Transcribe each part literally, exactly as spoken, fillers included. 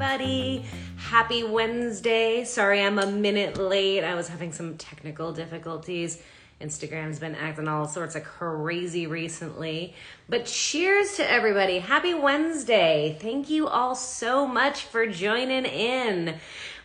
everybody. Happy Wednesday. Sorry I'm a minute late. I was having some technical difficulties. Instagram's been acting all sorts of crazy recently. But cheers to everybody. Happy Wednesday. Thank you all so much for joining in.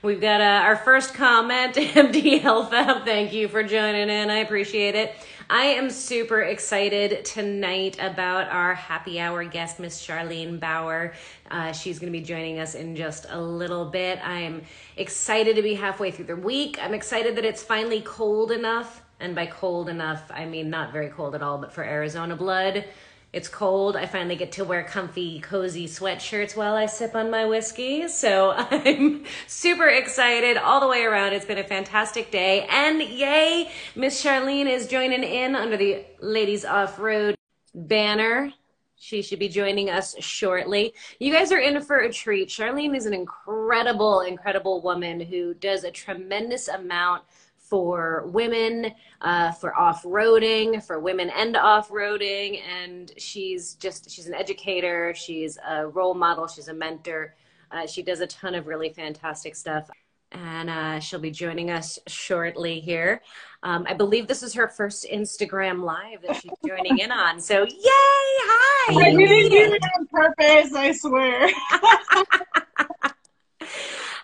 We've got uh, our first comment, M D L Fam. Thank you for joining in. I appreciate it. I am super excited tonight about our happy hour guest, Miss Charlene Bower. Uh, she's going to be joining us in just a little bit. I'm excited to be halfway through the week. I'm excited that it's finally cold enough. And by cold enough, I mean not very cold at all, but for Arizona blood, it's cold. I finally get to wear comfy, cozy sweatshirts while I sip on my whiskey. So I'm super excited all the way around. It's been a fantastic day. And yay, Miss Charlene is joining in under the Ladies Off Road banner. She should be joining us shortly. You guys are in for a treat. Charlene is an incredible, incredible woman who does a tremendous amount for women, uh, for off-roading, for women and off-roading. And she's just, she's an educator, she's a role model, she's a mentor. Uh, she does a ton of really fantastic stuff. And uh, she'll be joining us shortly here. Um, I believe this is her first Instagram Live that she's joining in on. So yay, hi! I didn't do it on purpose, I swear.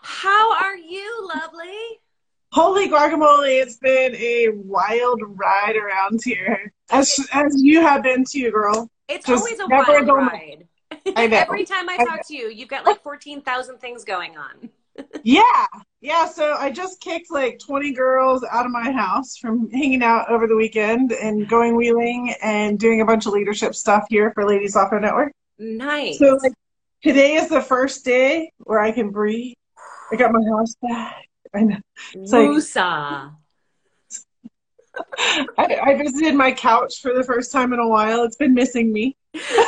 How are you, lovely? Holy guacamole, it's been a wild ride around here, as as you have been too, girl. It's Just always a wild ride. I know. Every time I, I talk know. to you, you've got like fourteen thousand things going on. Yeah. Yeah, so I just kicked like twenty girls out of my house from hanging out over the weekend and going wheeling and doing a bunch of leadership stuff here for Ladies Off Road Network. Nice. So like, today is the first day where I can breathe. I got my house back. I know. It's like, I, I visited my couch for the first time in a while. It's been missing me.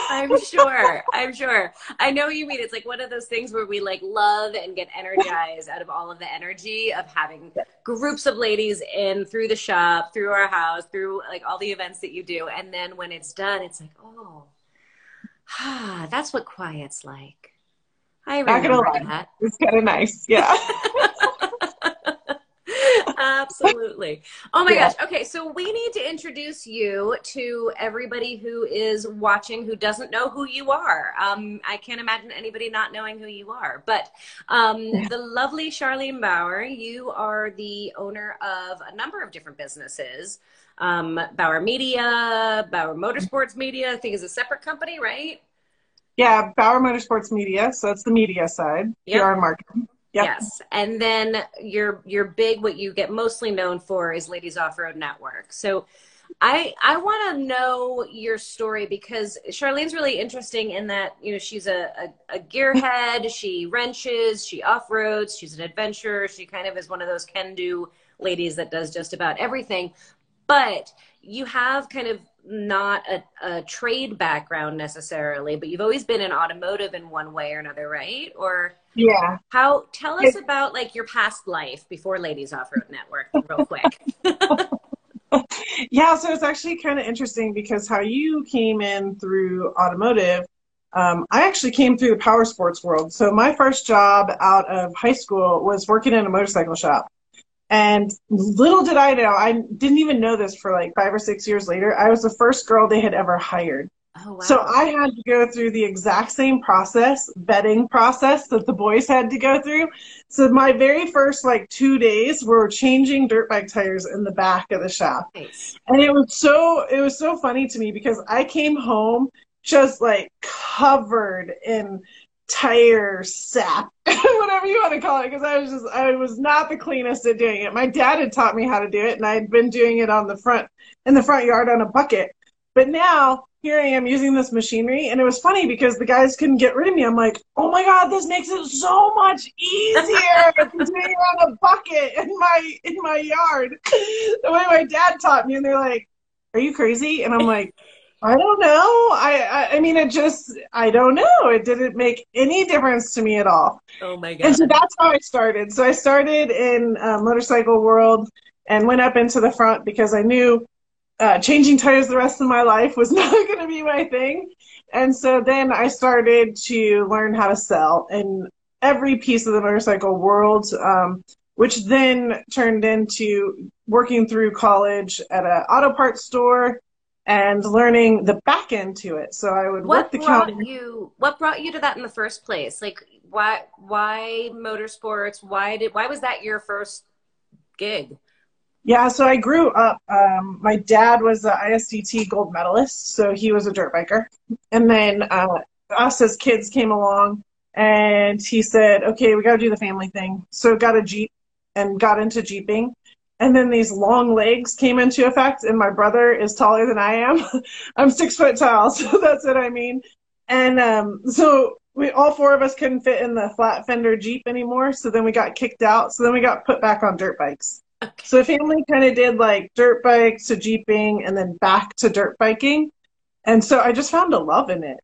I'm sure. I'm sure. I know what you mean. It's like one of those things where we like love and get energized out of all of the energy of having groups of ladies in through the shop, through our house, through like all the events that you do. And then when it's done, it's like, oh, ah, that's what quiet's like. I remember that. It's kind of nice. Yeah. Absolutely. Oh my yeah. gosh. Okay, so we need to introduce you to everybody who is watching who doesn't know who you are. Um, I can't imagine anybody not knowing who you are. But um, yeah. the lovely Charlene Bower, you are the owner of a number of different businesses. Um, Bower Media, Bower Motorsports Media, I think is a separate company, right? Yeah, Bower Motorsports Media. So that's the media side, yep. P R and marketing. Yep. Yes, and then your your big, what you get mostly known for is Ladies Off Road Network. So I I want to know your story because Charlene's really interesting in that, you know, she's a, a, a gearhead, she wrenches, she off-roads, she's an adventurer, she kind of is one of those can-do ladies that does just about everything. But you have kind of not a, a trade background necessarily, but you've always been in automotive in one way or another, right? Or yeah. How? Tell us it, about like your past life before Ladies Off Road Network, real quick. Yeah, so it's actually kind of interesting because how you came in through automotive. Um, I actually came through the power sports world. So my first job out of high school was working in a motorcycle shop. And little did I know, I didn't even know this for like five or six years later, I was the first girl they had ever hired. Oh, wow. So I had to go through the exact same process, vetting process that the boys had to go through. So my very first like two days were changing dirt bike tires in the back of the shop. Nice. And it was so, it was so funny to me because I came home just like covered in tire sap, whatever you want to call it, because I was just, I was not the cleanest at doing it. My dad had taught me how to do it, and I had been doing it on the front, in the front yard on a bucket. But now, here I am using this machinery, and it was funny because the guys couldn't get rid of me. I'm like, oh my God, this makes it so much easier than doing it on a bucket in my, in my yard, the way my dad taught me. And they're like, are you crazy? And I'm like, I don't know. I, I I mean, it just, I don't know. It didn't make any difference to me at all. Oh, my God. And so that's how I started. So I started in uh, motorcycle world and went up into the front because I knew uh, changing tires the rest of my life was not going to be my thing. And so then I started to learn how to sell. And every piece of the motorcycle world, um, which then turned into working through college at an auto parts store and learning the back end to it. So I would what work the counter. You, what brought you to that in the first place? Like, why why motorsports? Why did why was that your first gig? Yeah, so I grew up, um, my dad was an I S D T gold medalist, so he was a dirt biker. And then uh, us as kids came along, and he said, okay, we got to do the family thing. So got a Jeep and got into Jeeping. And then these long legs came into effect, and my brother is taller than I am. I'm six foot tall, so that's what I mean. And um, so we all four of us couldn't fit in the flat fender Jeep anymore, so then we got kicked out. So then we got put back on dirt bikes. Okay. So the family kind of did like dirt bikes to Jeeping and then back to dirt biking. And so I just found a love in it.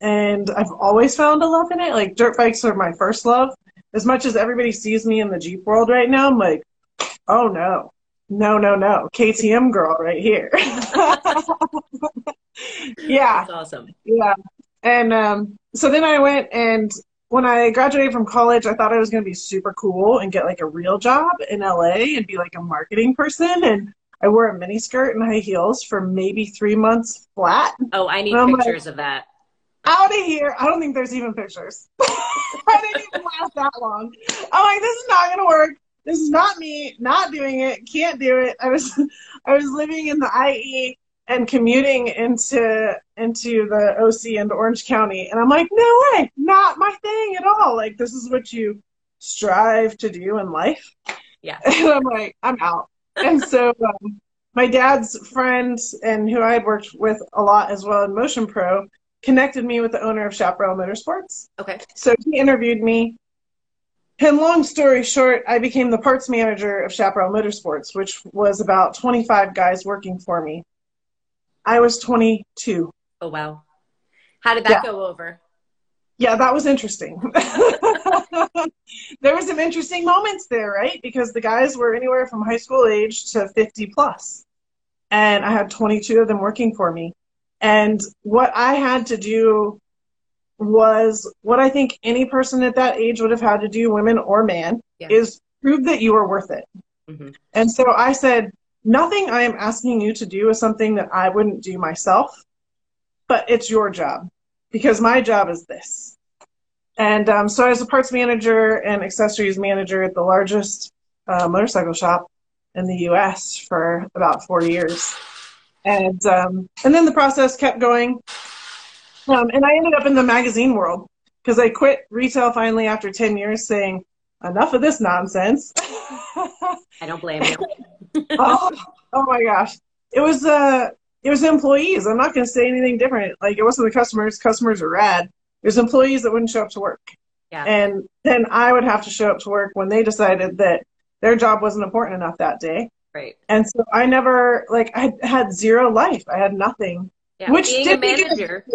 And I've always found a love in it. Like, dirt bikes are my first love. As much as everybody sees me in the Jeep world right now, I'm like, oh, no, no, no, no. K T M girl right here. Yeah. That's awesome. Yeah. And um, so then I went and when I graduated from college, I thought I was going to be super cool and get like a real job in L A and be like a marketing person. And I wore a mini skirt and high heels for maybe three months flat. Oh, I need pictures like, of that. Out of here. I don't think there's even pictures. I didn't even last that long. I'm like, this is not going to work. This is not me, not doing it, can't do it. I was I was living in the I E and commuting into into the O C and Orange County. And I'm like, no way, not my thing at all. Like, this is what you strive to do in life. Yeah. And I'm like, I'm out. And so um, my dad's friend and who I had worked with a lot as well in Motion Pro connected me with the owner of Chaparral Motorsports. Okay. So he interviewed me. And long story short, I became the parts manager of Chaparral Motorsports, which was about twenty-five guys working for me. I was twenty-two. Oh, wow. How did that yeah. go over? Yeah, that was interesting. There were some interesting moments there, right? Because the guys were anywhere from high school age to fifty plus. And I had twenty-two of them working for me. And what I had to do was what I think any person at that age would have had to do, women or man, yeah. is prove that you are worth it. Mm-hmm. And so I said, nothing I am asking you to do is something that I wouldn't do myself, but it's your job because my job is this. And um, so I was a parts manager and accessories manager at the largest uh, motorcycle shop in the U S for about four years. And um, and then the process kept going. Um, and I ended up in the magazine world because I quit retail finally after ten years saying, enough of this nonsense. I don't blame you. oh, oh my gosh. It was uh, it was employees. I'm not going to say anything different. Like, it wasn't the customers. Customers are rad. It was employees that wouldn't show up to work. Yeah. And then I would have to show up to work when they decided that their job wasn't important enough that day. Right. And so I never, like, I had zero life. I had nothing. Yeah. Which Being did a manager.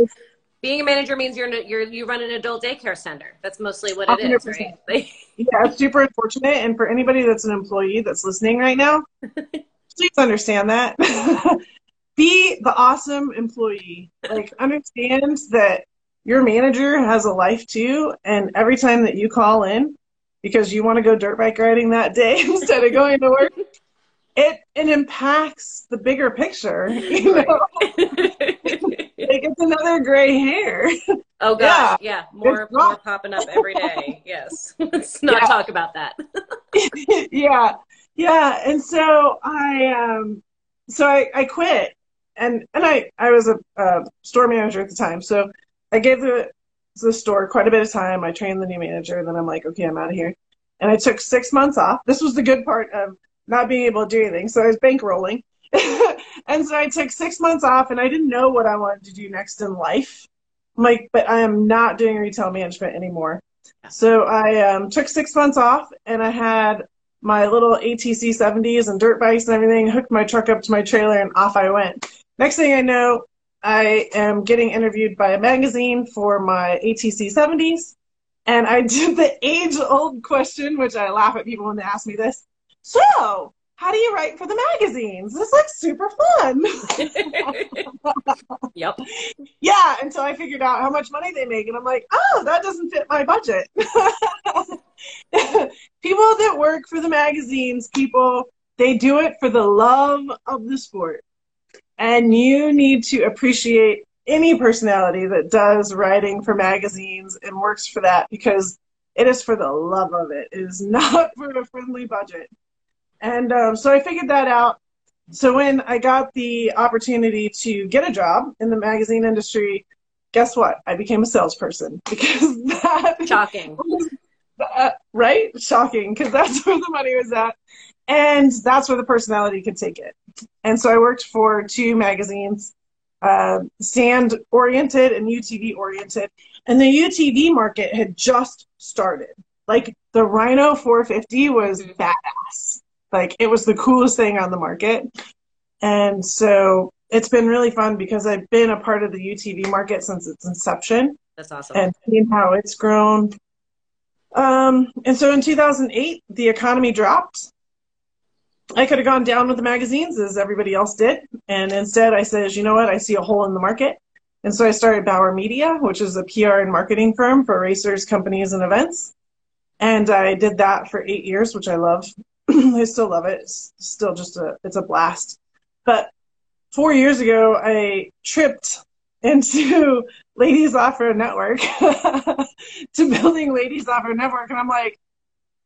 Being a manager means you're you're you run an adult daycare center. That's mostly what it one hundred percent. Is, right? Yeah, it's super unfortunate. And for anybody that's an employee that's listening right now, please understand that. Be the awesome employee. Like, understand that your manager has a life too. And every time that you call in because you want to go dirt bike riding that day instead of going to work, it it impacts the bigger picture. You right. know. Like, it's another gray hair. Oh, gosh. Yeah. yeah. More, more popping up every day. Yes. Let's not yeah. talk about that. yeah. Yeah. And so I, um, so I, I quit and, and I, I was a, a store manager at the time. So I gave the, the store quite a bit of time. I trained the new manager and then I'm like, okay, I'm out of here. And I took six months off. This was the good part of not being able to do anything. So I was bankrolling. And so I took six months off, and I didn't know what I wanted to do next in life. I'm like, but I am not doing retail management anymore. So I um, took six months off, and I had my little A T C seventies and dirt bikes and everything, hooked my truck up to my trailer, and off I went. Next thing I know, I am getting interviewed by a magazine for my A T C seventies, and I did the age-old question, which I laugh at people when they ask me this. So, how do you write for the magazines? This is like super fun. Yep. Yeah. And so I figured out how much money they make. And I'm like, oh, that doesn't fit my budget. People that work for the magazines, people, they do it for the love of the sport. And you need to appreciate any personality that does writing for magazines and works for that, because it is for the love of it. It is not for a friendly budget. And um, so I figured that out. So when I got the opportunity to get a job in the magazine industry, guess what? I became a salesperson, because that shocking. Was, uh, right? Shocking, because that's where the money was at. And that's where the personality could take it. And so I worked for two magazines, uh, Sand-oriented and U T V-oriented. And the U T V market had just started. Like, the Rhino four fifty was badass. Like, it was the coolest thing on the market. And so it's been really fun, because I've been a part of the U T V market since its inception. That's awesome. And seeing how it's grown. Um, and so in two thousand eight, the economy dropped. I could have gone down with the magazines as everybody else did. And instead I said, you know what, I see a hole in the market. And so I started Bower Media, which is a P R and marketing firm for racers, companies, and events. And I did that for eight years, which I love. I still love it. It's still just a, it's a blast. But four years ago, I tripped into Ladies Off Road Network, to building Ladies Off Road Network. And I'm like,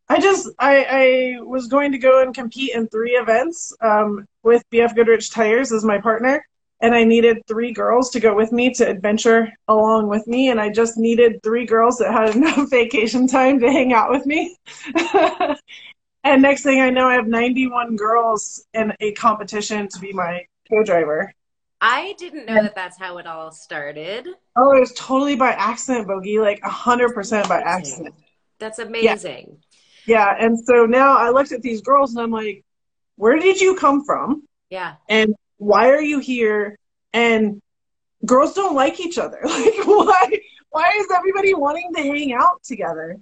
I just, I, I was going to go and compete in three events um, with B F Goodrich Tires as my partner. And I needed three girls to go with me, to adventure along with me. And I just needed three girls that had enough vacation time to hang out with me. And next thing I know, I have ninety-one girls in a competition to be my co-driver. I didn't know that that's how it all started. Oh, it was totally by accident, Bogie, like one hundred percent by accident. That's amazing. Yeah. Yeah, and so now I looked at these girls and I'm like, where did you come from? Yeah. And why are you here? And girls don't like each other. Like, why, why is everybody wanting to hang out together?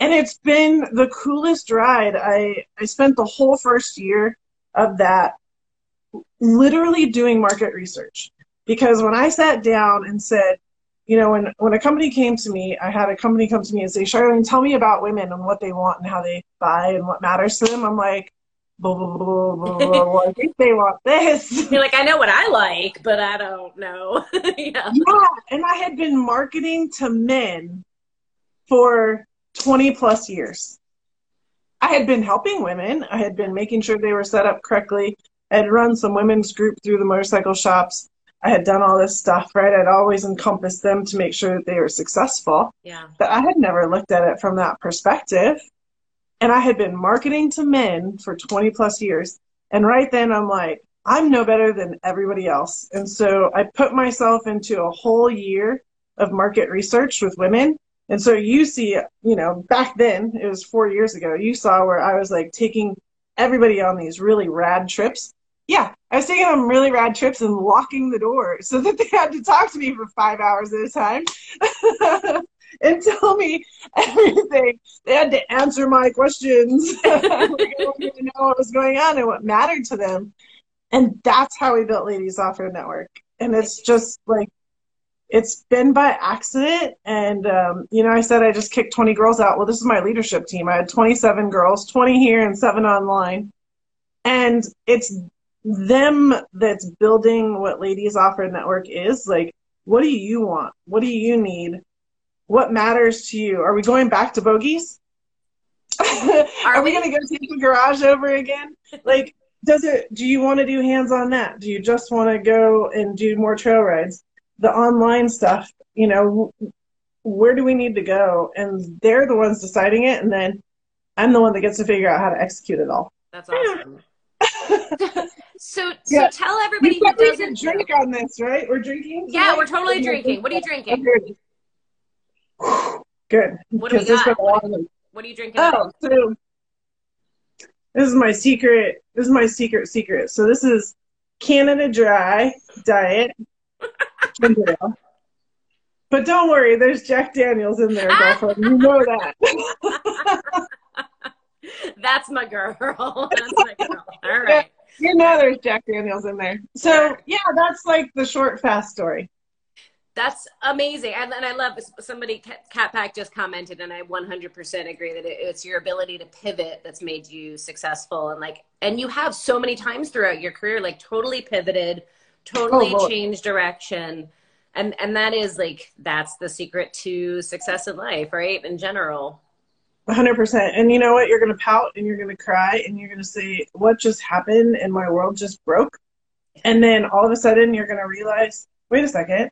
And it's been the coolest ride. I, I spent the whole first year of that literally doing market research. Because when I sat down and said, you know, when, when a company came to me, I had a company come to me and say, Charlene, tell me about women and what they want and how they buy and what matters to them. I'm like, blah, blah, blah, blah, blah, blah. I think they want this. You're like, I know what I like, but I don't know. Yeah. Yeah, and I had been marketing to men for twenty plus years. I had been helping women. I had been making sure they were set up correctly. I had run some women's group through the motorcycle shops. I had done all this stuff, right? I'd always encompassed them to make sure that they were successful. Yeah. But I had never looked at it from that perspective. And I had been marketing to men for twenty plus years. And right then I'm like, I'm no better than everybody else. And so I put myself into a whole year of market research with women. And so you see, you know, back then, it was four years ago, you saw where I was like taking everybody on these really rad trips. Yeah, I was taking them really rad trips and locking the door so that they had to talk to me for five hours at a time and tell me everything. They had to answer my questions. Like, I wanted to know what was going on and what mattered to them. And that's how we built Ladies Off Road Network. And it's just like, it's been by accident. And, um, you know, I said I just kicked twenty girls out. Well, this is my leadership team. I had twenty-seven girls, twenty here and seven online. And it's them that's building what Ladies Off Road Network is. Like, what do you want? What do you need? What matters to you? Are we going back to bogeys? Are, Are we, we going to go take the garage over again? Like, does it, do you want to do hands-on that? Do you just want to go and do more trail rides? The online stuff, you know, where do we need to go? And they're the ones deciding it, and then I'm the one that gets to figure out how to execute it all. That's awesome. so, yeah. so tell everybody who doesn't drink on this, right? We're drinking. Tonight? Yeah, we're totally drinking. What are you drinking? Good. What do we got? What are, what are you drinking? Oh, about? So this is my secret. This is my secret secret. So this is Canada Dry Diet. But don't worry, there's Jack Daniels in there, girlfriend. You know that. That's my girl. That's my girl. All right. Yeah, you know there's Jack Daniels in there. So yeah, that's like the short, fast story. That's amazing. And, and I love somebody, Kat Pack just commented, and I one hundred percent agree that it, it's your ability to pivot that's made you successful. And like, and you have so many times throughout your career, like totally pivoted, totally oh, changed direction. And, and that is like, that's the secret to success in life, right? In general. one hundred percent. And you know what? You're going to pout and you're going to cry and you're going to say, what just happened? And my world just broke. And then all of a sudden you're going to realize, wait a second,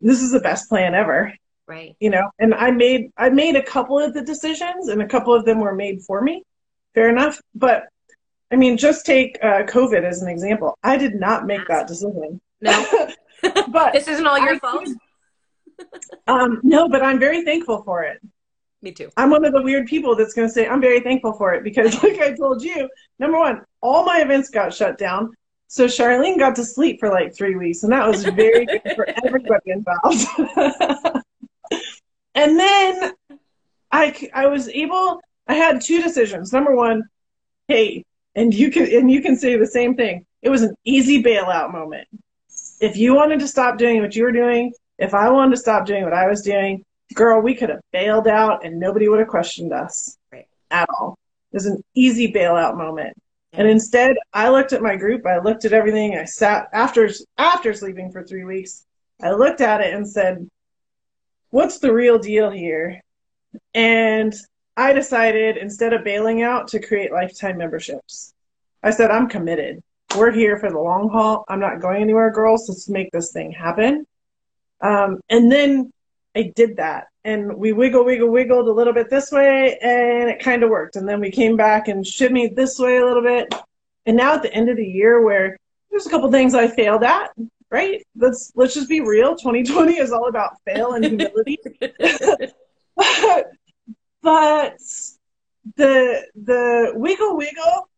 this is the best plan ever. Right. You know, and I made, I made a couple of the decisions and a couple of them were made for me. Fair enough. But I mean, just take uh, COVID as an example. I did not make that decision. No. But this isn't all your I fault. Did, um, no, but I'm very thankful for it. Me too. I'm one of the weird people that's going to say I'm very thankful for it because, like I told you, number one, all my events got shut down. So Charlene got to sleep for like three weeks, and that was very good for everybody involved. And then I, I was able, I had two decisions. Number one, hey, and you can, and you can say the same thing. It was an easy bailout moment. If you wanted to stop doing what you were doing, if I wanted to stop doing what I was doing, girl, we could have bailed out and nobody would have questioned us right. at all. It was an easy bailout moment. Yeah. And instead, I looked at my group. I looked at everything. I sat after, after sleeping for three weeks. I looked at it and said, what's the real deal here? And I decided instead of bailing out to create lifetime memberships. I said, I'm committed. We're here for the long haul. I'm not going anywhere, girls. Let's make this thing happen. Um, and then I did that, and we wiggle, wiggle, wiggled a little bit this way, and it kind of worked. And then we came back and shimmied this way a little bit. And now at the end of the year, where there's a couple things I failed at, right? Let's let's just be real. twenty twenty is all about fail and humility. But the the wiggle, wiggle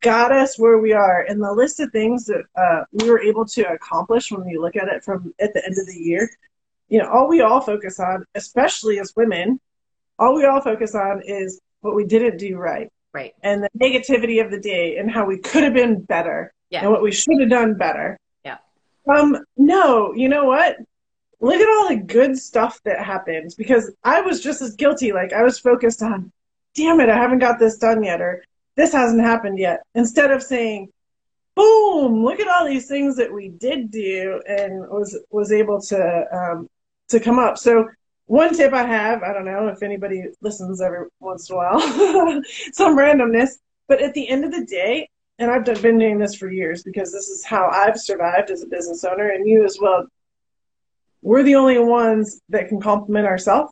got us where we are, and the list of things that uh, we were able to accomplish when we look at it from at the end of the year. You know, all we all focus on, especially as women, all we all focus on is what we didn't do right. Right. And the negativity of the day and how we could have been better yeah. and what we should have done better. Yeah. Um, no, you know what? Look at all the good stuff that happened, because I was just as guilty. Like I was focused on, damn it, I haven't got this done yet, or this hasn't happened yet. Instead of saying, boom, look at all these things that we did do and was, was able to, um, to come up. So one tip I have, I don't know if anybody listens every once in a while, some randomness, but at the end of the day, and I've been doing this for years because this is how I've survived as a business owner and you as well. We're the only ones that can compliment ourselves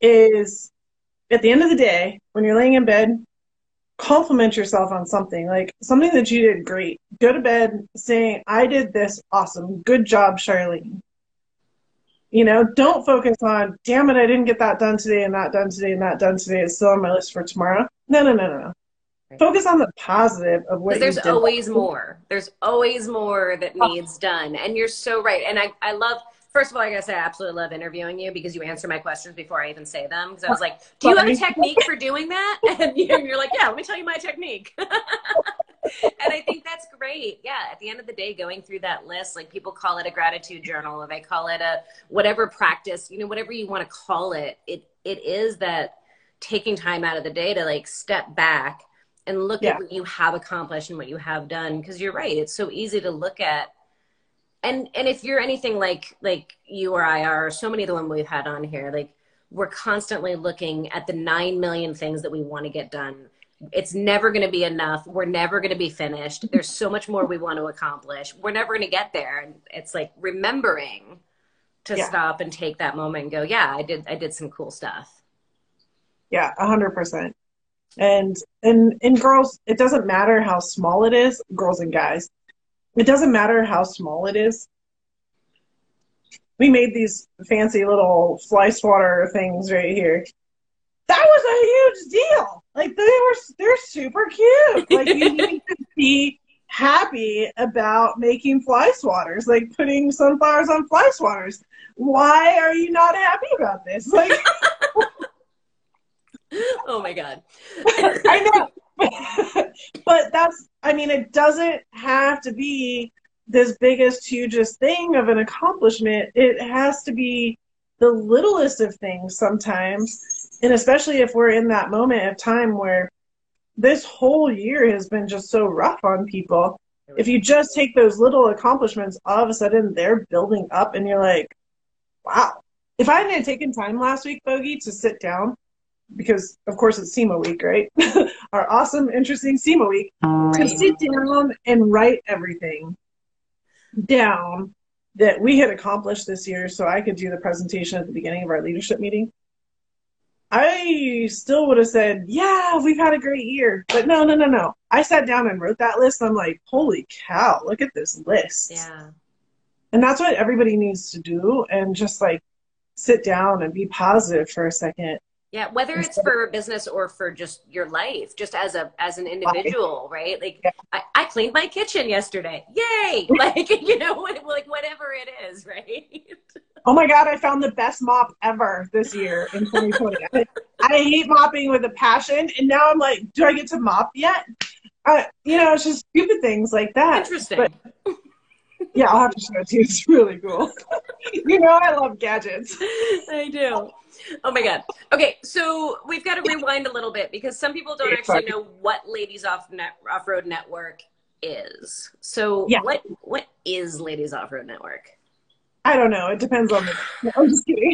is at the end of the day, when you're laying in bed, compliment yourself on something, like something that you did great. Go to bed saying, I did this awesome. Good job, Charlene. You know, don't focus on, damn it, I didn't get that done today and not done today and not done today. It's still on my list for tomorrow. No, no, no, no, no. Right. Focus on the positive of what you did. There's always more. There's always more that needs done. And you're so right. And I, I love, first of all, I gotta say, I absolutely love interviewing you because you answer my questions before I even say them. Because I was like, do you have a technique for doing that? And you're like, yeah, let me tell you my technique. And I think that's great. Yeah. At the end of the day, going through that list, like people call it a gratitude journal, or they call it a whatever practice, you know, whatever you want to call it, it, it is that taking time out of the day to like step back and look yeah. at what you have accomplished and what you have done. Cause you're right. It's so easy to look at. And, and if you're anything like, like you or I are, so many of the women we've had on here, like we're constantly looking at the nine million things that we want to get done. It's never going to be enough. We're never going to be finished. There's so much more we want to accomplish. We're never going to get there. And it's like remembering to yeah. stop and take that moment and go, yeah, I did, I did some cool stuff. Yeah. A hundred percent. And, and, and girls, it doesn't matter how small it is, girls and guys, it doesn't matter how small it is. We made these fancy little fly swatter things right here. That was a huge deal. Like they were, they're super cute. Like you need to be happy about making fly swatters, like putting sunflowers on fly swatters. Why are you not happy about this? Like Oh my God. I know. But that's, I mean, it doesn't have to be this biggest, hugest thing of an accomplishment. It has to be the littlest of things sometimes. And especially if we're in that moment of time where this whole year has been just so rough on people. If you just take those little accomplishments, all of a sudden they're building up and you're like, wow. If I hadn't taken time last week, Bogey, to sit down, because of course it's SEMA week, right? Our awesome, interesting SEMA week, right. To sit down and write everything down that we had accomplished this year so I could do the presentation at the beginning of our leadership meeting, I still would have said, yeah, we've had a great year. But no, no, no, no. I sat down and wrote that list. And I'm like, holy cow, look at this list. Yeah. And that's what everybody needs to do. And just like sit down and be positive for a second. Yeah. Whether it's for business or for just your life, just as a, as an individual, right? Like yeah. I, I cleaned my kitchen yesterday. Yay. Like, you know, like whatever it is. Right. Oh my God, I found the best mop ever this year in twenty twenty. I, I hate mopping with a passion, and now I'm like, do I get to mop yet? Uh, you know, it's just stupid things like that. Interesting. But, yeah, I'll have to show it to you. It's really cool. You know, I love gadgets. I do. Oh my God. Okay, so we've got to rewind a little bit because some people don't actually know what Ladies Off Net- Off Road Network is. So yeah. what what is Ladies Off Road Network? I don't know. It depends on the... No, I'm just kidding.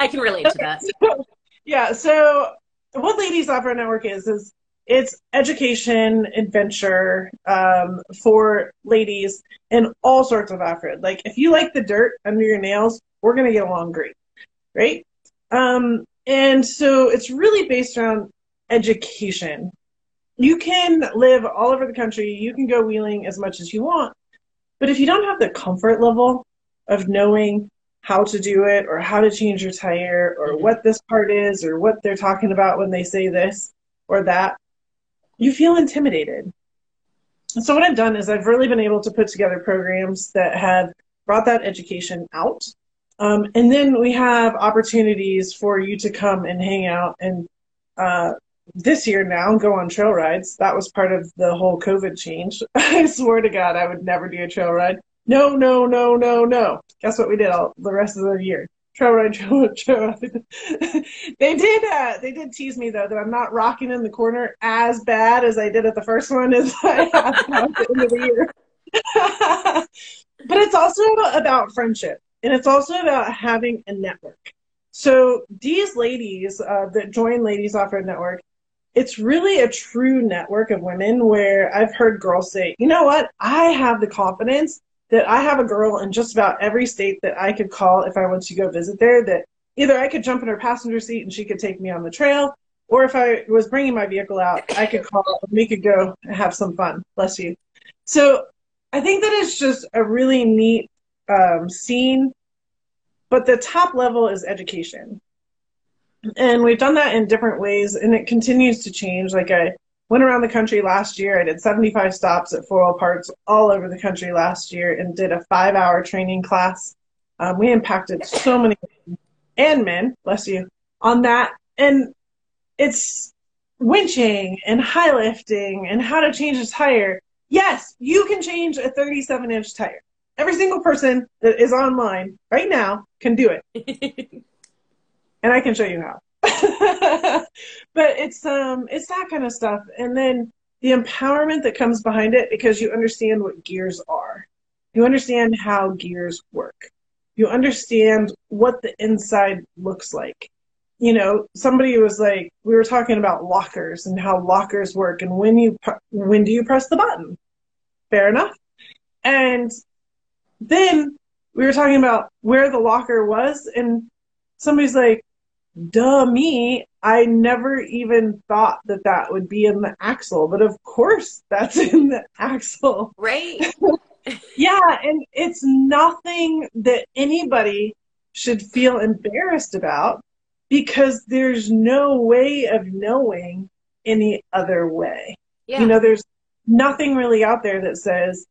I can relate to that. So, yeah. So what Ladies Off Road Network is, is it's education, adventure um, for ladies in all sorts of off-road. Like if you like the dirt under your nails, we're going to get along great. Right? Um, and so it's really based around education. You can live all over the country. You can go wheeling as much as you want. But if you don't have the comfort level of knowing how to do it or how to change your tire or what this part is or what they're talking about when they say this or that, you feel intimidated. And so what I've done is I've really been able to put together programs that have brought that education out. Um, and then we have opportunities for you to come and hang out. And uh, this year now, go on trail rides. That was part of the whole COVID change. I swore to God I would never do a trail ride. No, no, no, no, no. Guess what we did all the rest of the year? Trail ride, trail ride, trail ride. They did, uh, they did tease me, though, that I'm not rocking in the corner as bad as I did at the first one as I have at the end of the year. But it's also about friendship, and it's also about having a network. So these ladies uh, that join Ladies Off Road Network, it's really a true network of women where I've heard girls say, you know what, I have the confidence that I have a girl in just about every state that I could call if I want to go visit there, that either I could jump in her passenger seat and she could take me on the trail, or if I was bringing my vehicle out, I could call and we could go and have some fun. Bless you. So I think that it's just a really neat um, scene, but the top level is education. And we've done that in different ways, and it continues to change. Like I went around the country last year. I did seventy-five stops at four-wheel parts all over the country last year and did a five-hour training class. Um, we impacted so many women and men, bless you, on that. And it's winching and high lifting and how to change a tire. Yes, you can change a thirty-seven inch tire. Every single person that is online right now can do it. And I can show you how. But it's um it's that kind of stuff. And then the empowerment that comes behind it, because you understand what gears are. You understand how gears work. You understand what the inside looks like. You know, somebody was like, we were talking about lockers and how lockers work and when you when do you press the button? Fair enough. And then we were talking about where the locker was, and somebody's like, duh me, I never even thought that that would be in the axle, but of course that's in the axle. Right. Yeah, and it's nothing that anybody should feel embarrassed about, because there's no way of knowing any other way. Yeah. You know, there's nothing really out there that says,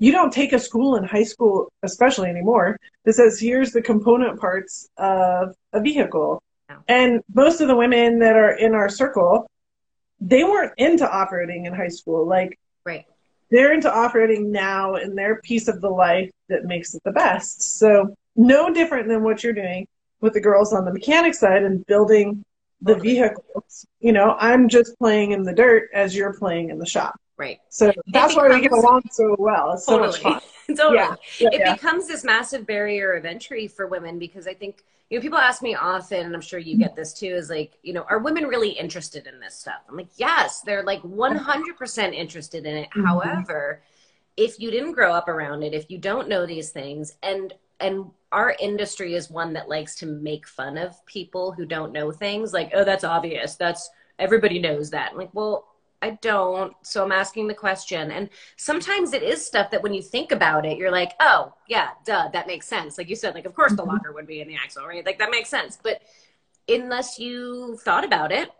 you don't take a school in high school, especially anymore, that says, here's the component parts of a vehicle. No. And most of the women that are in our circle, they weren't into off-roading in high school. Like, right. They're into off-roading now in their piece of the life that makes it the best. So no different than what you're doing with the girls on the mechanic side and building the okay. vehicles. You know, I'm just playing in the dirt as you're playing in the shop. Right. So it that's becomes, why we get along so well. It's totally. So much fun. Totally. Yeah. Yeah, it yeah. becomes this massive barrier of entry for women, because I think, you know, people ask me often, and I'm sure you get this too, is like, you know, are women really interested in this stuff? I'm like, yes, they're like one hundred percent interested in it. Mm-hmm. However, if you didn't grow up around it, if you don't know these things, and and our industry is one that likes to make fun of people who don't know things, like, oh, that's obvious. That's everybody knows that. I'm like, well, I don't, so I'm asking the question. And sometimes it is stuff that when you think about it, you're like, oh, yeah, duh, that makes sense. Like you said, like, of course the locker would be in the axle, right? Like, that makes sense. But unless you thought about it,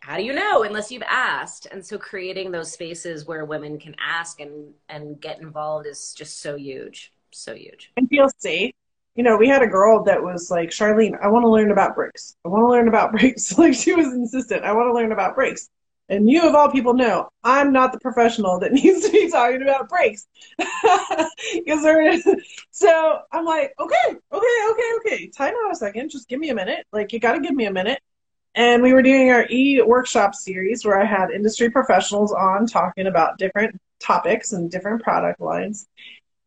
how do you know unless you've asked? And so creating those spaces where women can ask and, and get involved is just so huge, so huge. And feel safe. You know, we had a girl that was like, Charlene, I want to learn about brakes. I want to learn about brakes. Like, she was insistent. I want to learn about brakes. And you, of all people, know I'm not the professional that needs to be talking about brakes. So I'm like, okay, okay, okay, okay. Time out a second. Just give me a minute. Like, you got to give me a minute. And we were doing our e-workshop series where I had industry professionals on talking about different topics and different product lines.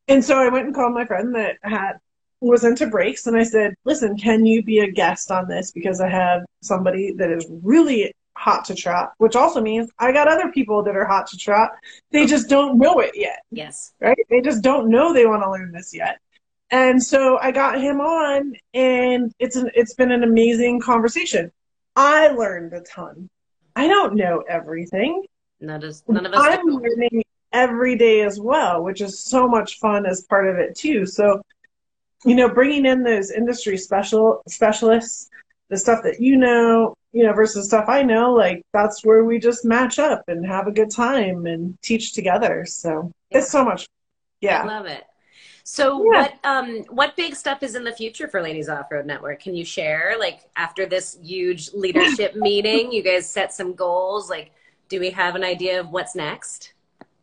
And so I went and called my friend that had was into brakes, and I said, listen, can you be a guest on this? Because I have somebody that is really hot to trot, which also means I got other people that are hot to trot. They just don't know it yet. Yes. Right? They just don't know they want to learn this yet. And so I got him on, and it's an, it's been an amazing conversation. I learned a ton. I don't know everything. Not as, none of us I'm know. Learning every day as well, which is so much fun as part of it too. So, you know, bringing in those industry special specialists, the stuff that you know, you know, versus stuff I know, like, that's where we just match up and have a good time and teach together. So yeah. It's so much fun. Yeah. I love it. So yeah. what um, what big stuff is in the future for Ladies Off-Road Network? Can you share, like, after this huge leadership meeting, you guys set some goals? Like, do we have an idea of what's next?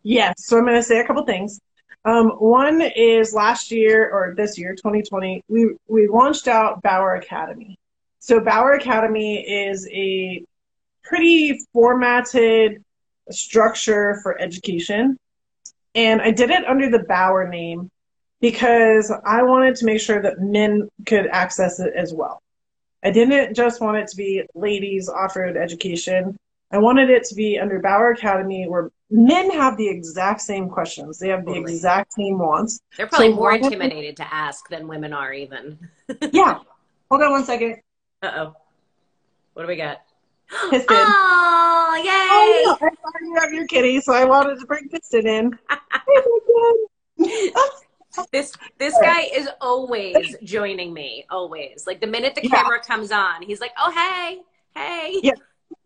Yes. So I'm going to say a couple things. Um, one is last year, or this year, twenty twenty, we, we launched out Bower Academy. So Bower Academy is a pretty formatted structure for education. And I did it under the Bower name because I wanted to make sure that men could access it as well. I didn't just want it to be ladies off-road education. I wanted it to be under Bower Academy where men have the exact same questions. They have the totally. exact same wants. They're probably so more intimidated to ask than women are even. Yeah. Hold on one second. Uh-oh. What do we got? Piston. Oh, yay! Oh, yeah. I thought you have your kitty, so I wanted to bring Piston in. this this guy is always joining me, always. Like, the minute the camera yeah. comes on, he's like, oh, hey, hey. Yeah,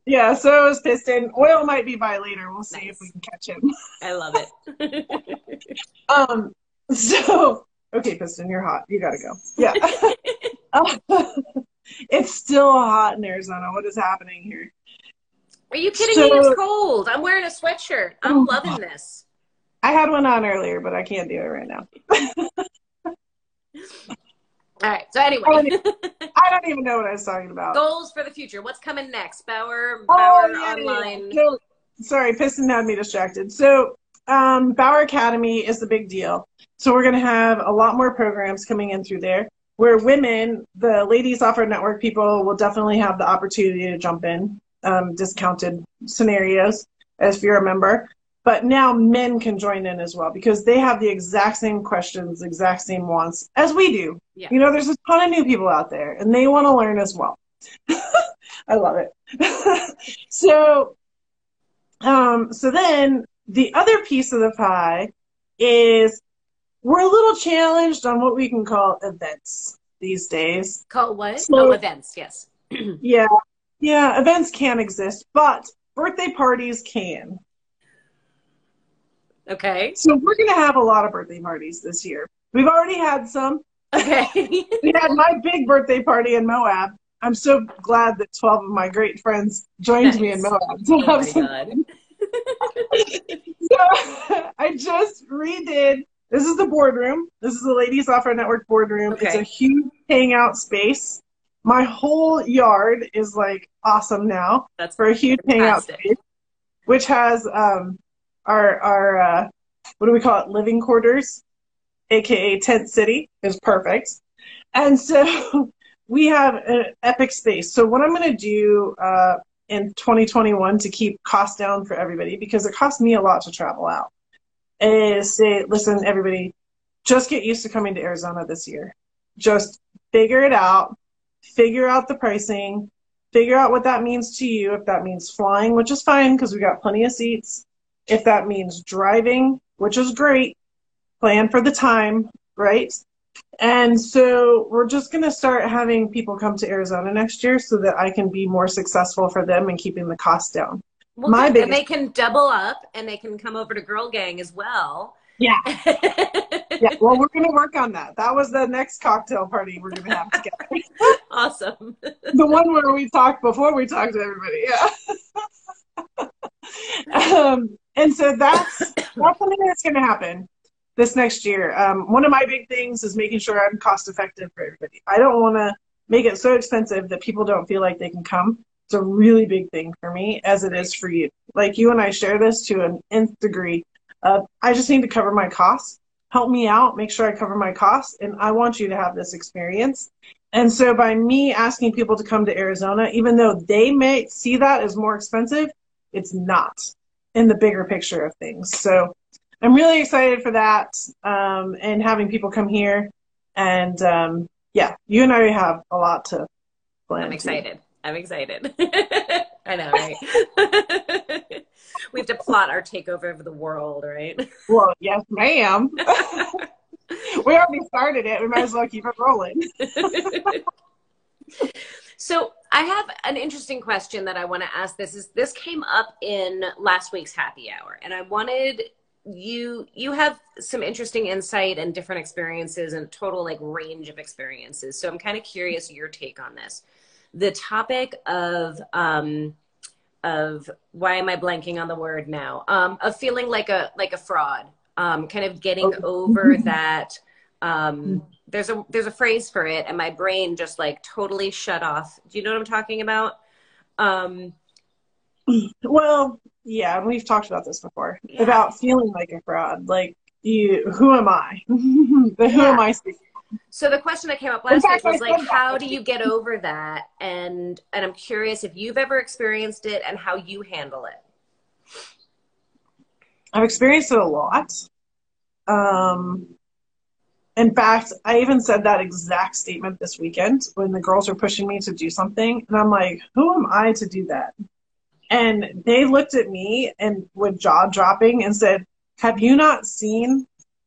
yeah so it was Piston. Oil might be by later. We'll see nice. if we can catch him. I love it. um. So, okay, Piston, you're hot. You got to go. Yeah. um, It's still hot in Arizona. What is happening here? Are you kidding so, me? It's cold. I'm wearing a sweatshirt. I'm loving this. I had one on earlier, but I can't do it right now. All right. So anyway. I don't, I don't even know what I was talking about. Goals for the future. What's coming next? Bower, Bower oh, yeah, Online. Yeah. So, sorry, Piston had me distracted. So um, Bower Academy is the big deal. So we're going to have a lot more programs coming in through there, where women, the Ladies Off-Road Network people, will definitely have the opportunity to jump in, um, discounted scenarios, as if you're a member. But now men can join in as well, because they have the exact same questions, exact same wants, as we do. Yeah. You know, there's a ton of new people out there, and they want to learn as well. I love it. so, um, so then the other piece of the pie is, we're a little challenged on what we can call events these days. Call what? So, oh, events, yes. yeah, yeah, events can exist, but birthday parties can. Okay. So we're going to have a lot of birthday parties this year. We've already had some. Okay. We had my big birthday party in Moab, I'm so glad that twelve of my great friends joined nice. me in Moab. So, oh my God. So I just redid. This is the boardroom. This is the Ladies Off Road Network boardroom. Okay. It's a huge hangout space. My whole yard is like awesome now. That's for a huge fantastic. hangout space, which has um, our our uh, what do we call it? Living quarters, aka Tent City, is perfect. And so we have an epic space. So what I'm going to do uh, in twenty twenty-one to keep costs down for everybody, because it costs me a lot to travel out, is say, listen, everybody, just get used to coming to Arizona this year. Just figure it out. Figure out the pricing. Figure out what that means to you. If that means flying, which is fine because we got plenty of seats. If that means driving, which is great, plan for the time, right? And so we're just going to start having people come to Arizona next year so that I can be more successful for them in keeping the cost down. Well, My good, and they can double up and they can come over to Girl Gang as well. Yeah. Yeah. Well, we're going to work on that. That was the next cocktail party we're going to have together. Awesome. The one where we talked before we talked to everybody. Yeah. um, and so that's, that's something that's going to happen this next year. Um, one of my big things is making sure I'm cost effective for everybody. I don't want to make it so expensive that people don't feel like they can come. It's a really big thing for me, as it is for you. Like, you and I share this to an nth degree. Uh, I just need to cover my costs. Help me out, make sure I cover my costs, and I want you to have this experience. And so by me asking people to come to Arizona, even though they may see that as more expensive, it's not in the bigger picture of things. So I'm really excited for that, um, and having people come here. And um, yeah, you and I have a lot to plan. I'm excited. To. I'm excited. I know, right? We have to plot our takeover of the world, right? Well, yes, ma'am. We already started it. We might as well keep it rolling. So I have an interesting question that I want to ask. This is this came up in last week's happy hour, and I wanted – you you have some interesting insight and different experiences and total like range of experiences, so I'm kind of curious your take on this, the topic of um of why am I blanking on the word now, um of feeling like a like a fraud, um kind of getting oh. over that. um there's a there's a phrase for it, and my brain just like totally shut off. Do you know what I'm talking about? um Well, yeah, we've talked about this before, yeah. about feeling like a fraud. Like, you, who am I? who yeah. am I speaking? So the question that came up last fact, week was I like, how that. do you get over that? And and I'm curious if you've ever experienced it and how you handle it. I've experienced it a lot. Um, in fact, I even said that exact statement this weekend when the girls were pushing me to do something. And I'm like, who am I to do that? And they looked at me and with jaw dropping and said, have you not seen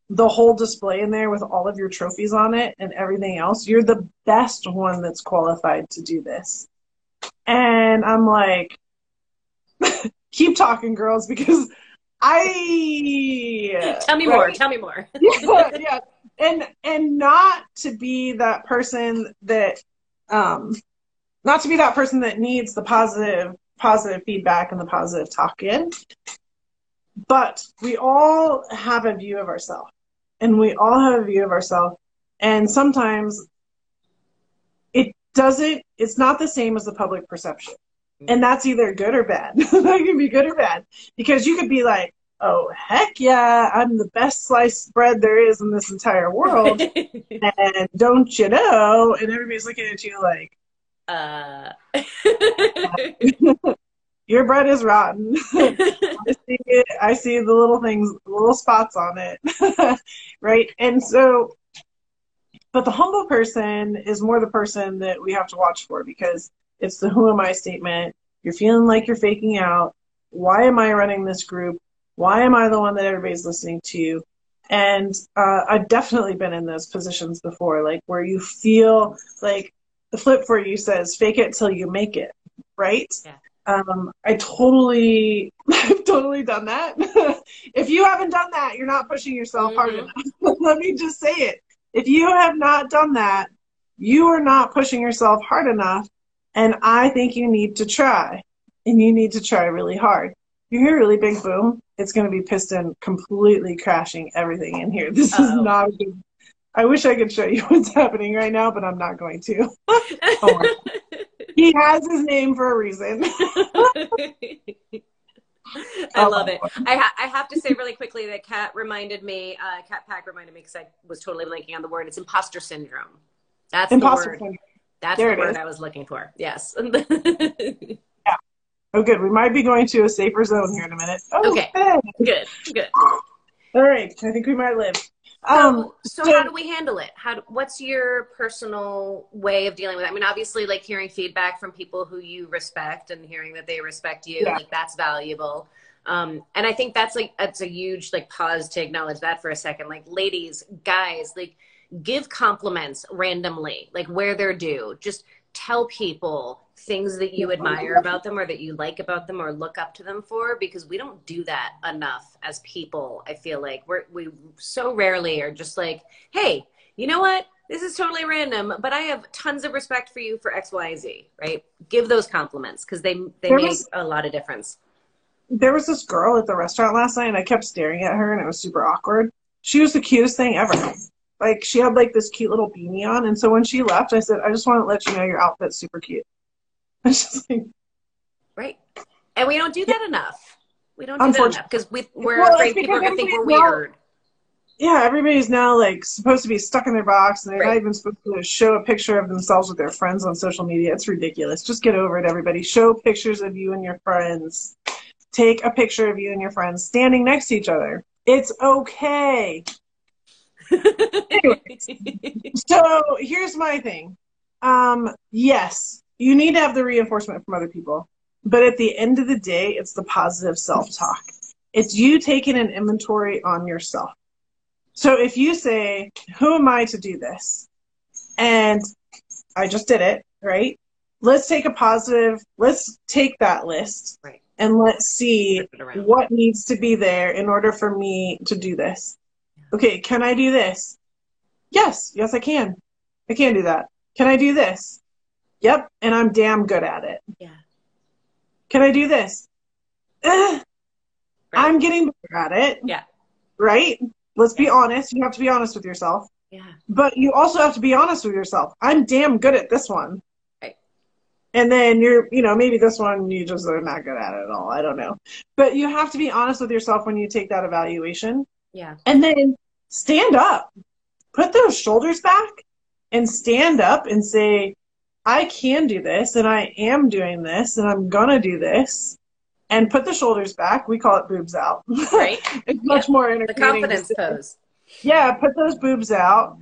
the whole display in there with all of your trophies on it and everything else? You're the best one that's qualified to do this. And I'm like, keep talking, girls, because I... Tell me right? more. Tell me more. yeah, yeah. And, and not to be that person that... Um, not to be that person that needs the positive... positive feedback and the positive talk in, but we all have a view of ourselves, and we all have a view of ourselves, and sometimes it doesn't, it's not the same as the public perception, and that's either good or bad. That can be good or bad, because you could be like, oh, heck yeah, I'm the best sliced bread there is in this entire world, and don't you know, and everybody's looking at you like, Uh. your bread is rotten. I see it. I see the little things, little spots on it. Right? And so, but the humble person is more the person that we have to watch for, because it's the who am I statement. You're feeling like you're faking out. Why am I running this group? Why am I the one that everybody's listening to? And uh, I've definitely been in those positions before, like where you feel like the flip for you says, fake it till you make it, right? Yeah. Um, I totally, I've totally done that. If you haven't done that, you're not pushing yourself mm-hmm. hard enough. Let me just say it. If you have not done that, you are not pushing yourself hard enough And I think you need to try, and you need to try really hard. You hear a really big boom, it's going to be piston completely crashing everything in here. This Uh-oh. is not a good. I wish I could show you what's happening right now, but I'm not going to. Oh, he has his name for a reason. I love it. I, ha I have to say really quickly that Kat reminded me, uh, Kat Pack reminded me, because I was totally blanking on the word. It's imposter syndrome. That's imposter the word. Syndrome. That's there the word is. I was looking for. Yes. Yeah. Oh, good. We might be going to a safer zone here in a minute. Oh, okay. Hey. Good. Good. All right. I think we might live. Um, so, so, so how do we handle it? How? Do, what's your personal way of dealing with it? I mean, obviously, like, hearing feedback from people who you respect and hearing that they respect you, yeah. like, that's valuable. Um, and I think that's, like, that's a huge, like, pause to acknowledge that for a second. Like, ladies, guys, like, give compliments randomly, like, where they're due. Just tell people things that you admire about them or that you like about them or look up to them for, because we don't do that enough as people. I feel like we're, we so rarely are just like, hey, you know what? This is totally random, but I have tons of respect for you for X, Y, Z, right? Give those compliments, because they, they make a lot of difference. There was this girl at the restaurant last night, and I kept staring at her, and it was super awkward. She was the cutest thing ever. Like, she had, like, this cute little beanie on. And so when she left, I said, I just want to let you know your outfit's super cute. And she's like, right. And we don't do that yeah. enough. We don't do that enough, because we, we're well, afraid people are going to think we're now, weird. Yeah, everybody's now, like, supposed to be stuck in their box. And they're right. not even supposed to show a picture of themselves with their friends on social media. It's ridiculous. Just get over it, everybody. Show pictures of you and your friends. Take a picture of you and your friends standing next to each other. It's okay. Anyways, so here's my thing. Um, yes, you need to have the reinforcement from other people, but at the end of the day, it's the positive self-talk. It's you taking an inventory on yourself. So if you say, who am I to do this? And I just did it, right? Let's take a positive, let's take that list right. and let's see what needs to be there in order for me to do this. Okay, can I do this? Yes, yes I can. I can do that. Can I do this? Yep, and I'm damn good at it. Yeah. Can I do this? Eh, right. I'm getting better at it. Yeah. Right? Let's yeah. be honest. You have to be honest with yourself. Yeah. But you also have to be honest with yourself. I'm damn good at this one. Right. And then you're, you know, maybe this one you just are not good at it at all. I don't know. But you have to be honest with yourself when you take that evaluation. Yeah. And then stand up, put those shoulders back and stand up and say, I can do this, and I am doing this, and I'm going to do this, and put the shoulders back. We call it boobs out. Right. It's yeah. much more entertaining. The confidence pose. Yeah. Put those boobs out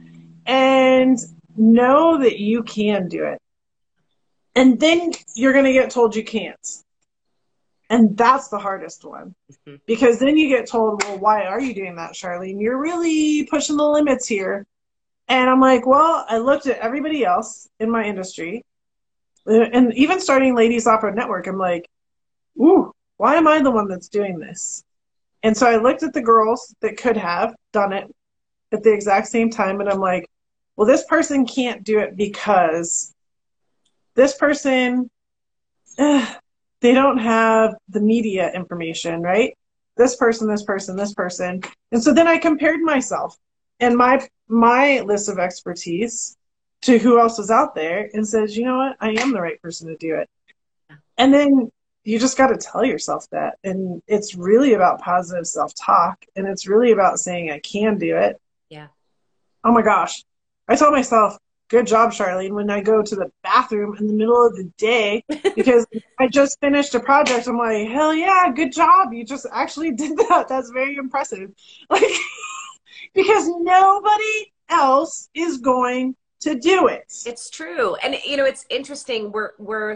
and know that you can do it. And then you're going to get told you can't. And that's the hardest one, mm-hmm. because then you get told, well, why are you doing that, Charlene? You're really pushing the limits here. And I'm like, well, I looked at everybody else in my industry, and even starting Ladies Off Road Network, I'm like, ooh, why am I the one that's doing this? And so I looked at the girls that could have done it at the exact same time, and I'm like, well, this person can't do it because this person... Uh, they don't have the media information, right? This person, this person, this person. And so then I compared myself and my my list of expertise to who else was out there, and says, you know what? I am the right person to do it. And then you just got to tell yourself that. And it's really about positive self-talk, and it's really about saying, I can do it. Yeah. Oh, my gosh. I tell myself, good job, Charlene, when I go to the bathroom in the middle of the day because I just finished a project. I'm like, hell yeah, good job. You just actually did that. That's very impressive. Like, because nobody else is going to do it. It's true. And, you know, it's interesting. We're, we're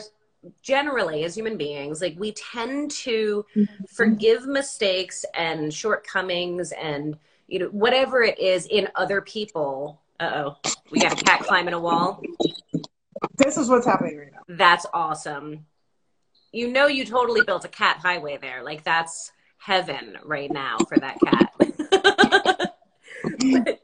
generally, as human beings, like, we tend to forgive mistakes and shortcomings and, you know, whatever it is in other people. Uh-oh. We got a cat climbing a wall. This is what's happening right now. That's awesome. You know you totally built a cat highway there. Like, that's heaven right now for that cat. But,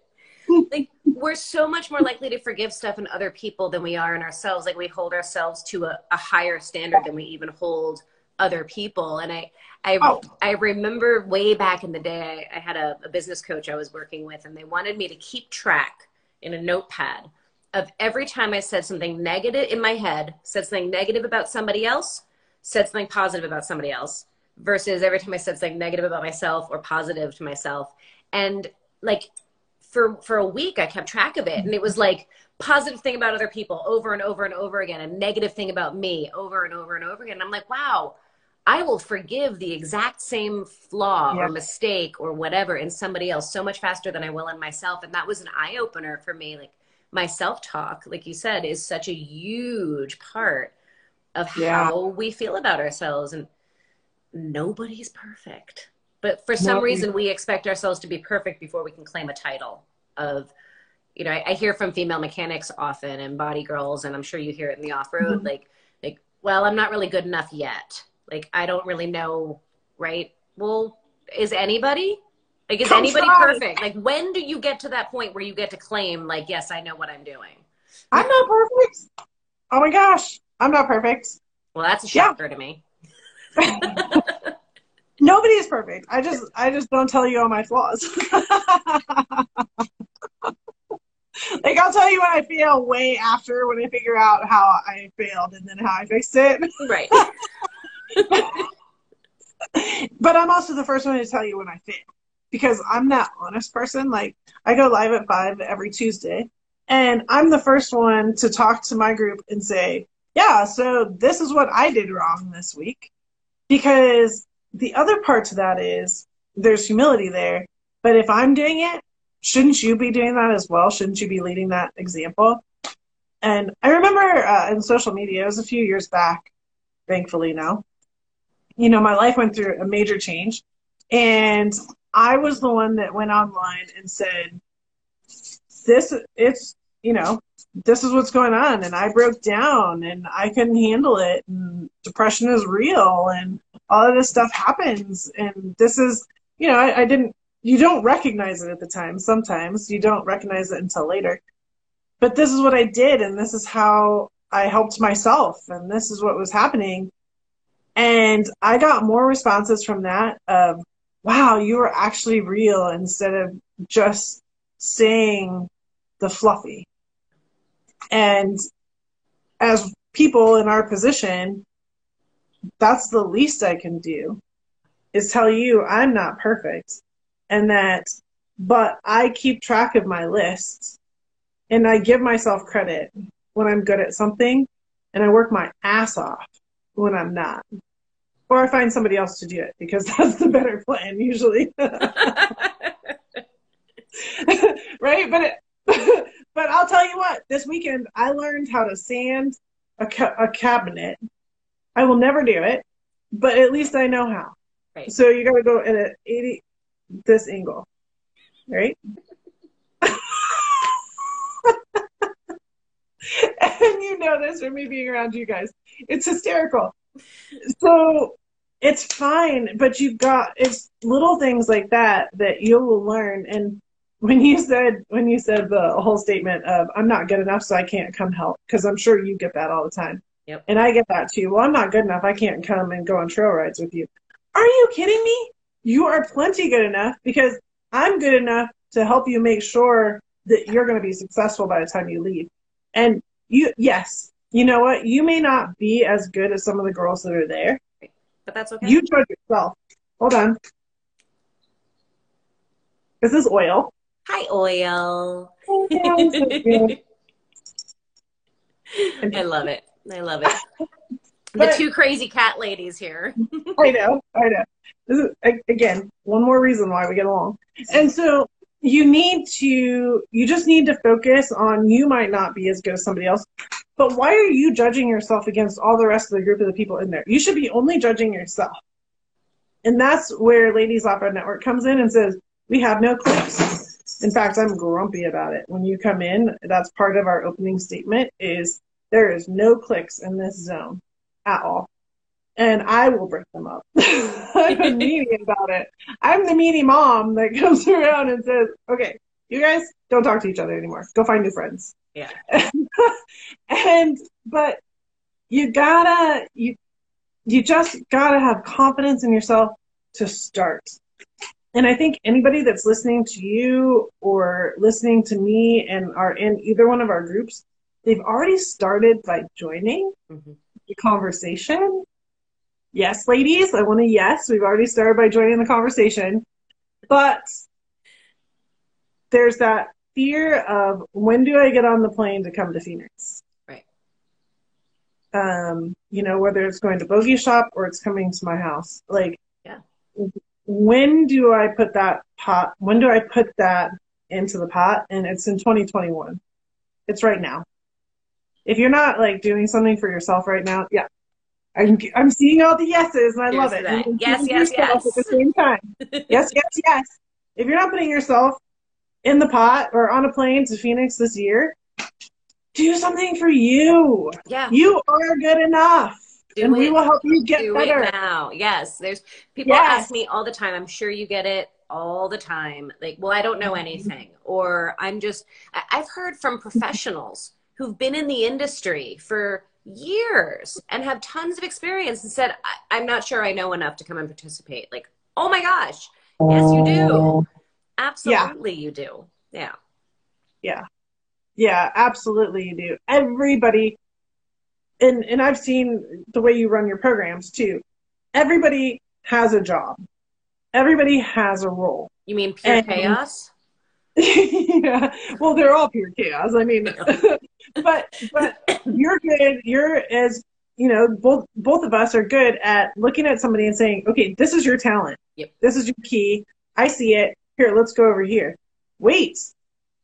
like, we're so much more likely to forgive stuff in other people than we are in ourselves. Like we hold ourselves to a, a higher standard than we even hold other people. And I, I, oh. I remember way back in the day, I, I had a, a business coach I was working with, and they wanted me to keep track in a notepad of every time I said something negative in my head, said something negative about somebody else, said something positive about somebody else, versus every time I said something negative about myself or positive to myself. And like for, for a week, I kept track of it. And it was like positive thing about other people over and over and over again, and negative thing about me over and over and over again. And I'm like, wow, I will forgive the exact same flaw yeah. or mistake or whatever in somebody else so much faster than I will in myself. And that was an eye opener for me. Like my self-talk, like you said, is such a huge part of yeah. how we feel about ourselves. And nobody's perfect, but for some Nobody. reason we expect ourselves to be perfect before we can claim a title of, you know, I, I hear from female mechanics often and body girls, and I'm sure you hear it in the off-road, mm-hmm. like, like, well, I'm not really good enough yet. Like, I don't really know, right? Well, is anybody, like, is Come anybody try. perfect? Like, when do you get to that point where you get to claim, like, yes, I know what I'm doing? I'm not perfect. Oh my gosh, I'm not perfect. Well, that's a shocker yeah. to me. Nobody is perfect. I just I just don't tell you all my flaws. Like, I'll tell you what I feel way after, when I figure out how I failed and then how I fixed it. Right. But I'm also the first one to tell you when I fail, because I'm that honest person. Like, I go live at five every Tuesday, and I'm the first one to talk to my group and say, yeah, so this is what I did wrong this week. Because the other part to that is there's humility there. But if I'm doing it, shouldn't you be doing that as well? Shouldn't you be leading that example? And I remember uh, in social media, it was a few years back, thankfully now, you know, my life went through a major change. And I was the one that went online and said, this, it's, you know, this is what's going on, and I broke down and I couldn't handle it, and depression is real, and all of this stuff happens, and this is, you know, I, I didn't, you don't recognize it at the time. Sometimes you don't recognize it until later, but this is what I did, and this is how I helped myself, and this is what was happening. And I got more responses from that of, wow, you were actually real, instead of just saying the fluffy. And as people in our position, that's the least I can do, is tell you I'm not perfect, and that, but I keep track of my list, and I give myself credit when I'm good at something, and I work my ass off when I'm not. Or I find somebody else to do it, because that's the better plan usually. Right? But it, but I'll tell you what, this weekend I learned how to sand a, ca- a cabinet. I will never do it, but at least I know how. Right. So you got to go at an eighty, this angle, right? And you know this from me being around you guys. It's hysterical. So it's fine, but you've got, it's little things like that that you will learn. And When you said when you said the whole statement of, I'm not good enough, so I can't come help, because I'm sure you get that all the time. Yep. And I get that too. Well, I'm not good enough, I can't come and go on trail rides with you. Are you kidding me? You are plenty good enough, because I'm good enough to help you make sure that you're going to be successful by the time you leave. And you, yes, you know what? You may not be as good as some of the girls that are there. But that's okay. You judge yourself. Hold on. This is oil. Hi, oil. Oh, yeah, I'm so good. I love it. I love it. But, the two crazy cat ladies here. I know. I know. This is, again, one more reason why we get along. And so you need to, you just need to focus on, you might not be as good as somebody else, but why are you judging yourself against all the rest of the group of the people in there? You should be only judging yourself. And that's where Ladies Off Road Network comes in and says, we have no clips. In fact, I'm grumpy about it. When you come in, that's part of our opening statement, is there is no clicks in this zone at all. And I will break them up. I'm mean about it. I'm the meanie mom that comes around and says, okay, you guys don't talk to each other anymore. Go find new friends. Yeah. and, but you gotta, you, you just gotta have confidence in yourself to start. And I think anybody that's listening to you or listening to me and are in either one of our groups, they've already started by joining mm-hmm. the conversation. Yes, ladies, I want a yes. We've already started by joining the conversation. But there's that fear of, when do I get on the plane to come to Phoenix? Right. Um, you know, whether it's going to Bogey Shop or it's coming to my house. Like, yeah. When do I put that pot? When do I put that into the pot? And it's in twenty twenty-one. It's right now. If you're not like doing something for yourself right now, yeah, I'm I'm seeing all the yeses and I Here's love it. That. Yes, yes, yes. At the same time. yes, yes, yes. If you're not putting yourself in the pot or on a plane to Phoenix this year, do something for you. Yeah, you are good enough. Do and it. We will help you get Do better. It now. Yes. There's people yes. ask me all the time. I'm sure you get it all the time. Like, well, I don't know anything, or I'm just, I, I've heard from professionals who've been in the industry for years and have tons of experience and said, I, I'm not sure I know enough to come and participate. Like, oh my gosh. Yes, you do. Absolutely. Yeah. You do. Yeah. Yeah. Yeah. Absolutely. You do. Everybody. And and I've seen the way you run your programs too. Everybody has a job. Everybody has a role. You mean pure and, chaos? Yeah. Well, they're all pure chaos. I mean, but but you're good. You're as you know. Both both of us are good at looking at somebody and saying, okay, this is your talent. Yep. This is your key. I see it. Here, let's go over here. Wait,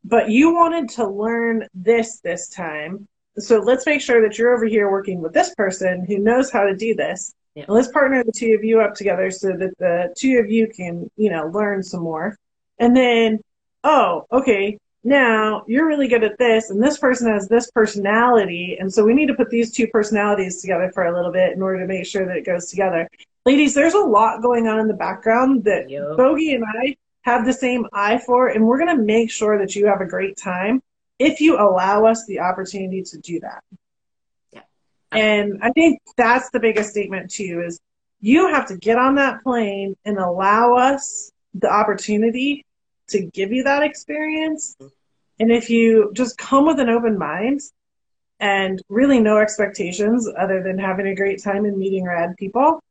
but you wanted to learn this this time. So let's make sure that you're over here working with this person who knows how to do this. Yeah. And let's partner the two of you up together so that the two of you can, you know, learn some more. And then, oh, okay, now you're really good at this, and this person has this personality, and so we need to put these two personalities together for a little bit in order to make sure that it goes together. Ladies, there's a lot going on in the background that Yo. Bogey and I have the same eye for, and we're going to make sure that you have a great time if you allow us the opportunity to do that. Yeah. And I think that's the biggest statement to you is you have to get on that plane and allow us the opportunity to give you that experience. Mm-hmm. And if you just come with an open mind and really no expectations other than having a great time and meeting rad people,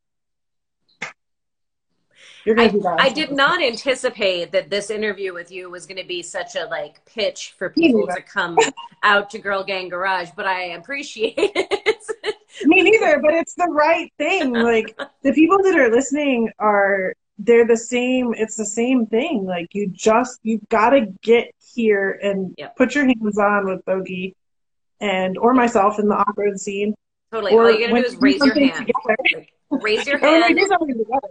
you're gonna I, do that. I did not anticipate that this interview with you was going to be such a like pitch for people to come out to Girl Gang Garage, but I appreciate it. Me neither, but it's the right thing. Like the people that are listening are, they're the same. It's the same thing. Like you just, you've got to get here and yep. put your hands on with Bogey and, or myself in the awkward scene. Totally. Or all you got to do is raise your hand. Together, raise your hand.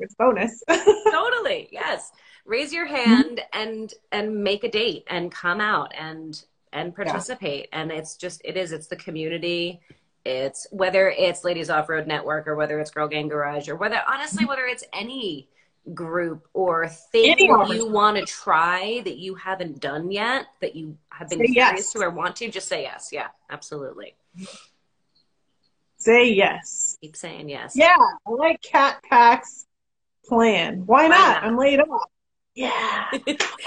It's bonus. Totally. Yes. Raise your hand and, and make a date and come out and, and participate. Yeah. And it's just, it is, it's the community. It's whether it's Ladies Off Road Network or whether it's Girl Gang Garage or whether, honestly, whether it's any group or thing that you want to try that you haven't done yet, that you have been say curious yes. to or want to, just say yes. Yeah, absolutely. Say yes. Keep saying yes. Yeah, I like Kat Pack's plan. Why, Why not? not? I'm laid off. Yeah.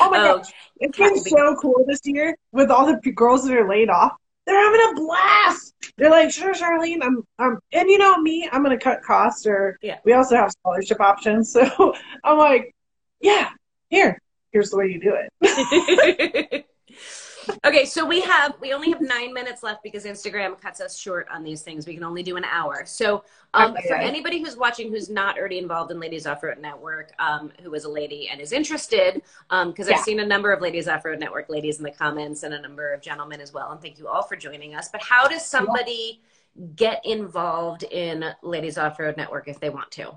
Oh my oh, gosh. It's Kat been so be- cool this year with all the girls that are laid off. They're having a blast. They're like, sure, Charlene, I'm, I'm, and you know me, I'm going to cut costs or yeah. we also have scholarship options. So I'm like, yeah, here, here's the way you do it. Okay, so we have, we only have nine minutes left because Instagram cuts us short on these things. We can only do an hour. So um, okay. for anybody who's watching, who's not already involved in Ladies Off-Road Network, um, who is a lady and is interested, um, because yeah. I've seen a number of Ladies Off-Road Network ladies in the comments and a number of gentlemen as well. And thank you all for joining us. But how does somebody get involved in Ladies Off-Road Network if they want to?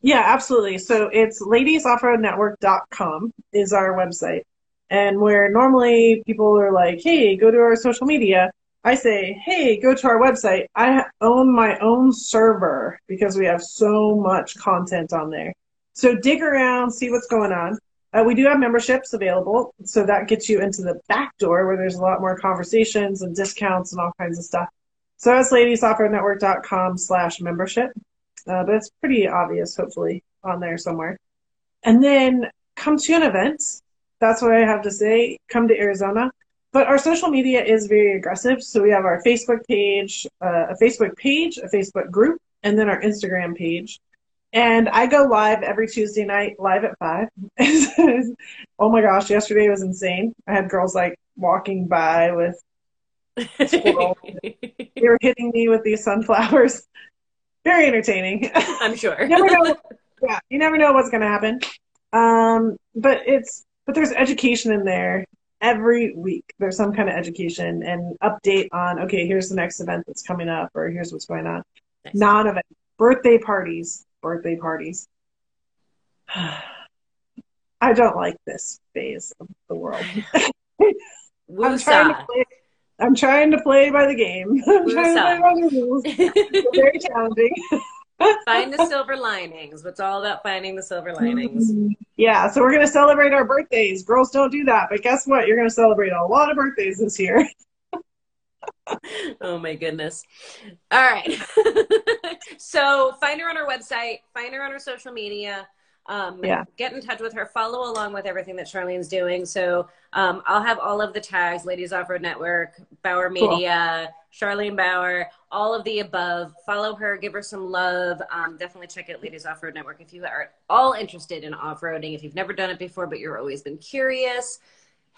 Yeah, absolutely. So it's ladies off road network dot com is our website. And where normally people are like, hey, go to our social media, I say, hey, go to our website. I own my own server because we have so much content on there. So dig around, see what's going on. Uh, we do have memberships available, so that gets you into the back door where there's a lot more conversations and discounts and all kinds of stuff. So that's ladies off road network dot com slash membership. Uh, but it's pretty obvious, hopefully, on there somewhere. And then come to an event. That's what I have to say. Come to Arizona. But our social media is very aggressive. So we have our Facebook page, uh, a Facebook page, a Facebook group, and then our Instagram page. And I go live every Tuesday night, live at five. Oh my gosh, yesterday was insane. I had girls like walking by with squirrels. They were hitting me with these sunflowers. Very entertaining. I'm sure. You never know. Yeah, you never know what's going to happen. Um, but it's but there's education in there every week. There's some kind of education and update on, okay, here's the next event that's coming up, or here's what's going on. Nice. Non-event, birthday parties. Birthday parties. I don't like this phase of the world. I'm, trying to play, I'm trying to play by the game. I'm trying to play by the rules. It's very challenging. Find the silver linings. It's all about finding the silver linings. Yeah, so we're going to celebrate our birthdays. Girls don't do that, but guess what? You're going to celebrate a lot of birthdays this year. Oh my goodness. All right. So find her on our website, find her on our social media, um, yeah. Get in touch with her, follow along with everything that Charlene's doing. So um, I'll have all of the tags, Ladies Off Road Network, Bower Media, cool. Charlene Bower, all of the above. Follow her, give her some love. Um, definitely check out Ladies Off Road Network if you are at all interested in off-roading, if you've never done it before, but you've always been curious.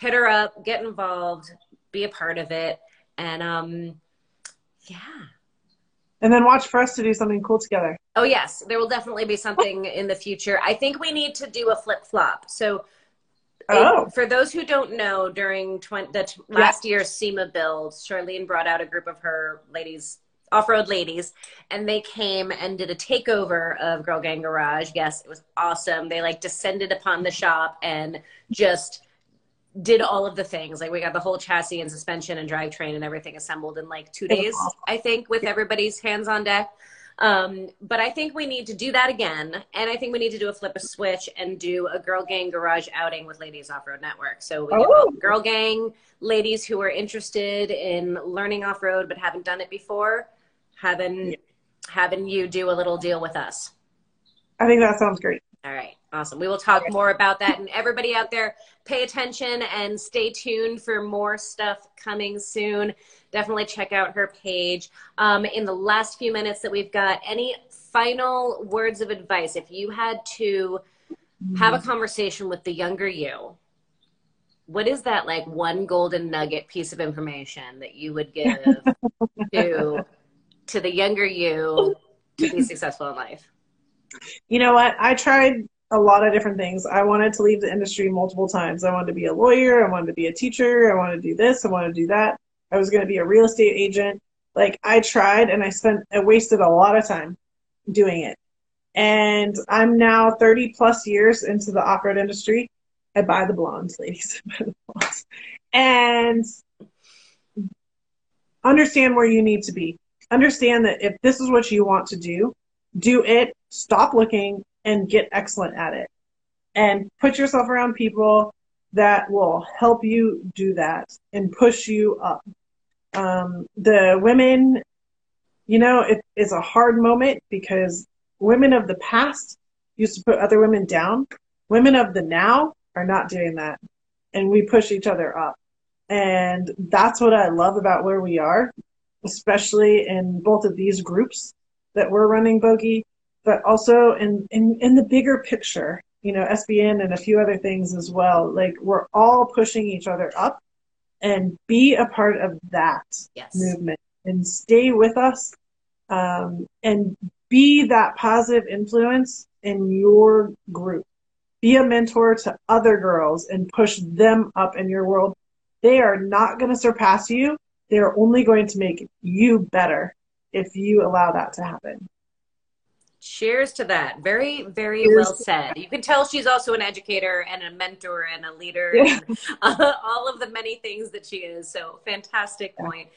Hit her up, get involved, be a part of it. And, um, yeah. And then watch for us to do something cool together. Oh, yes. There will definitely be something in the future. I think we need to do a flip-flop. So oh. it, for those who don't know, during the last yeah. year's SEMA build, Charlene brought out a group of her ladies, off-road ladies, and they came and did a takeover of Girl Gang Garage. Yes, it was awesome. They, like, descended upon the shop and just did all of the things. Like, we got the whole chassis and suspension and drivetrain and everything assembled in like two days, I think, with everybody's hands on deck. Um, but I think we need to do that again. And I think we need to do a flip a switch and do a Girl Gang Garage outing with Ladies Off-Road Network. So we oh. get Girl Gang ladies who are interested in learning off-road but haven't done it before, having, yeah. having you do a little deal with us. I think that sounds great. All right. Awesome. We will talk more about that. And everybody out there, pay attention and stay tuned for more stuff coming soon. Definitely check out her page. Um, in the last few minutes that we've got, any final words of advice? If you had to have a conversation with the younger you, what is that like one golden nugget piece of information that you would give to, to the younger you to be successful in life? You know what? I tried a lot of different things. I wanted to leave the industry multiple times. I wanted to be a lawyer. I wanted to be a teacher. I wanted to do this. I wanted to do that. I was going to be a real estate agent. Like, I tried, and I spent, I wasted a lot of time doing it. And I'm now thirty plus years into the off-road industry. I buy the blondes, ladies. I buy the blondes. And understand where you need to be. Understand that if this is what you want to do, do it, stop looking, and get excellent at it. And put yourself around people that will help you do that and push you up. Um, the women, you know, it, it's a hard moment because women of the past used to put other women down. Women of the now are not doing that. And we push each other up. And that's what I love about where we are, especially in both of these groups that we're running, Bogey, but also in, in, in the bigger picture, you know, S B N and a few other things as well. Like, we're all pushing each other up, and be a part of that yes. movement and stay with us um, and be that positive influence in your group. Be a mentor to other girls and push them up in your world. They are not going to surpass you. They're only going to make you better if you allow that to happen. Cheers to that. Very, very Cheers well said. You can tell she's also an educator and a mentor and a leader yeah. and uh, all of the many things that she is. So fantastic point.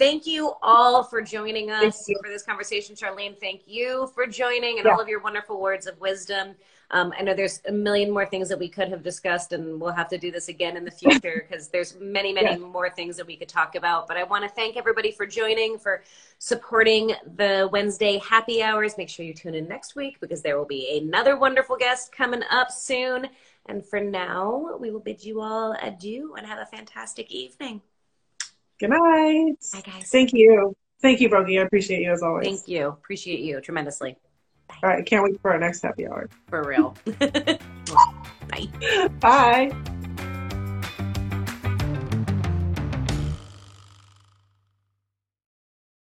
Thank you all for joining us for this conversation. Charlene, thank you for joining and yeah. all of your wonderful words of wisdom. Um, I know there's a million more things that we could have discussed, and we'll have to do this again in the future because there's many, many yeah. more things that we could talk about. But I want to thank everybody for joining, for supporting the Wednesday happy hours. Make sure you tune in next week because there will be another wonderful guest coming up soon. And for now, we will bid you all adieu and have a fantastic evening. Good night. Bye, guys. Thank you. Thank you, Brookie. I appreciate you as always. Thank you. Appreciate you tremendously. Bye. All right. Can't wait for our next happy hour. For real. Bye. Bye.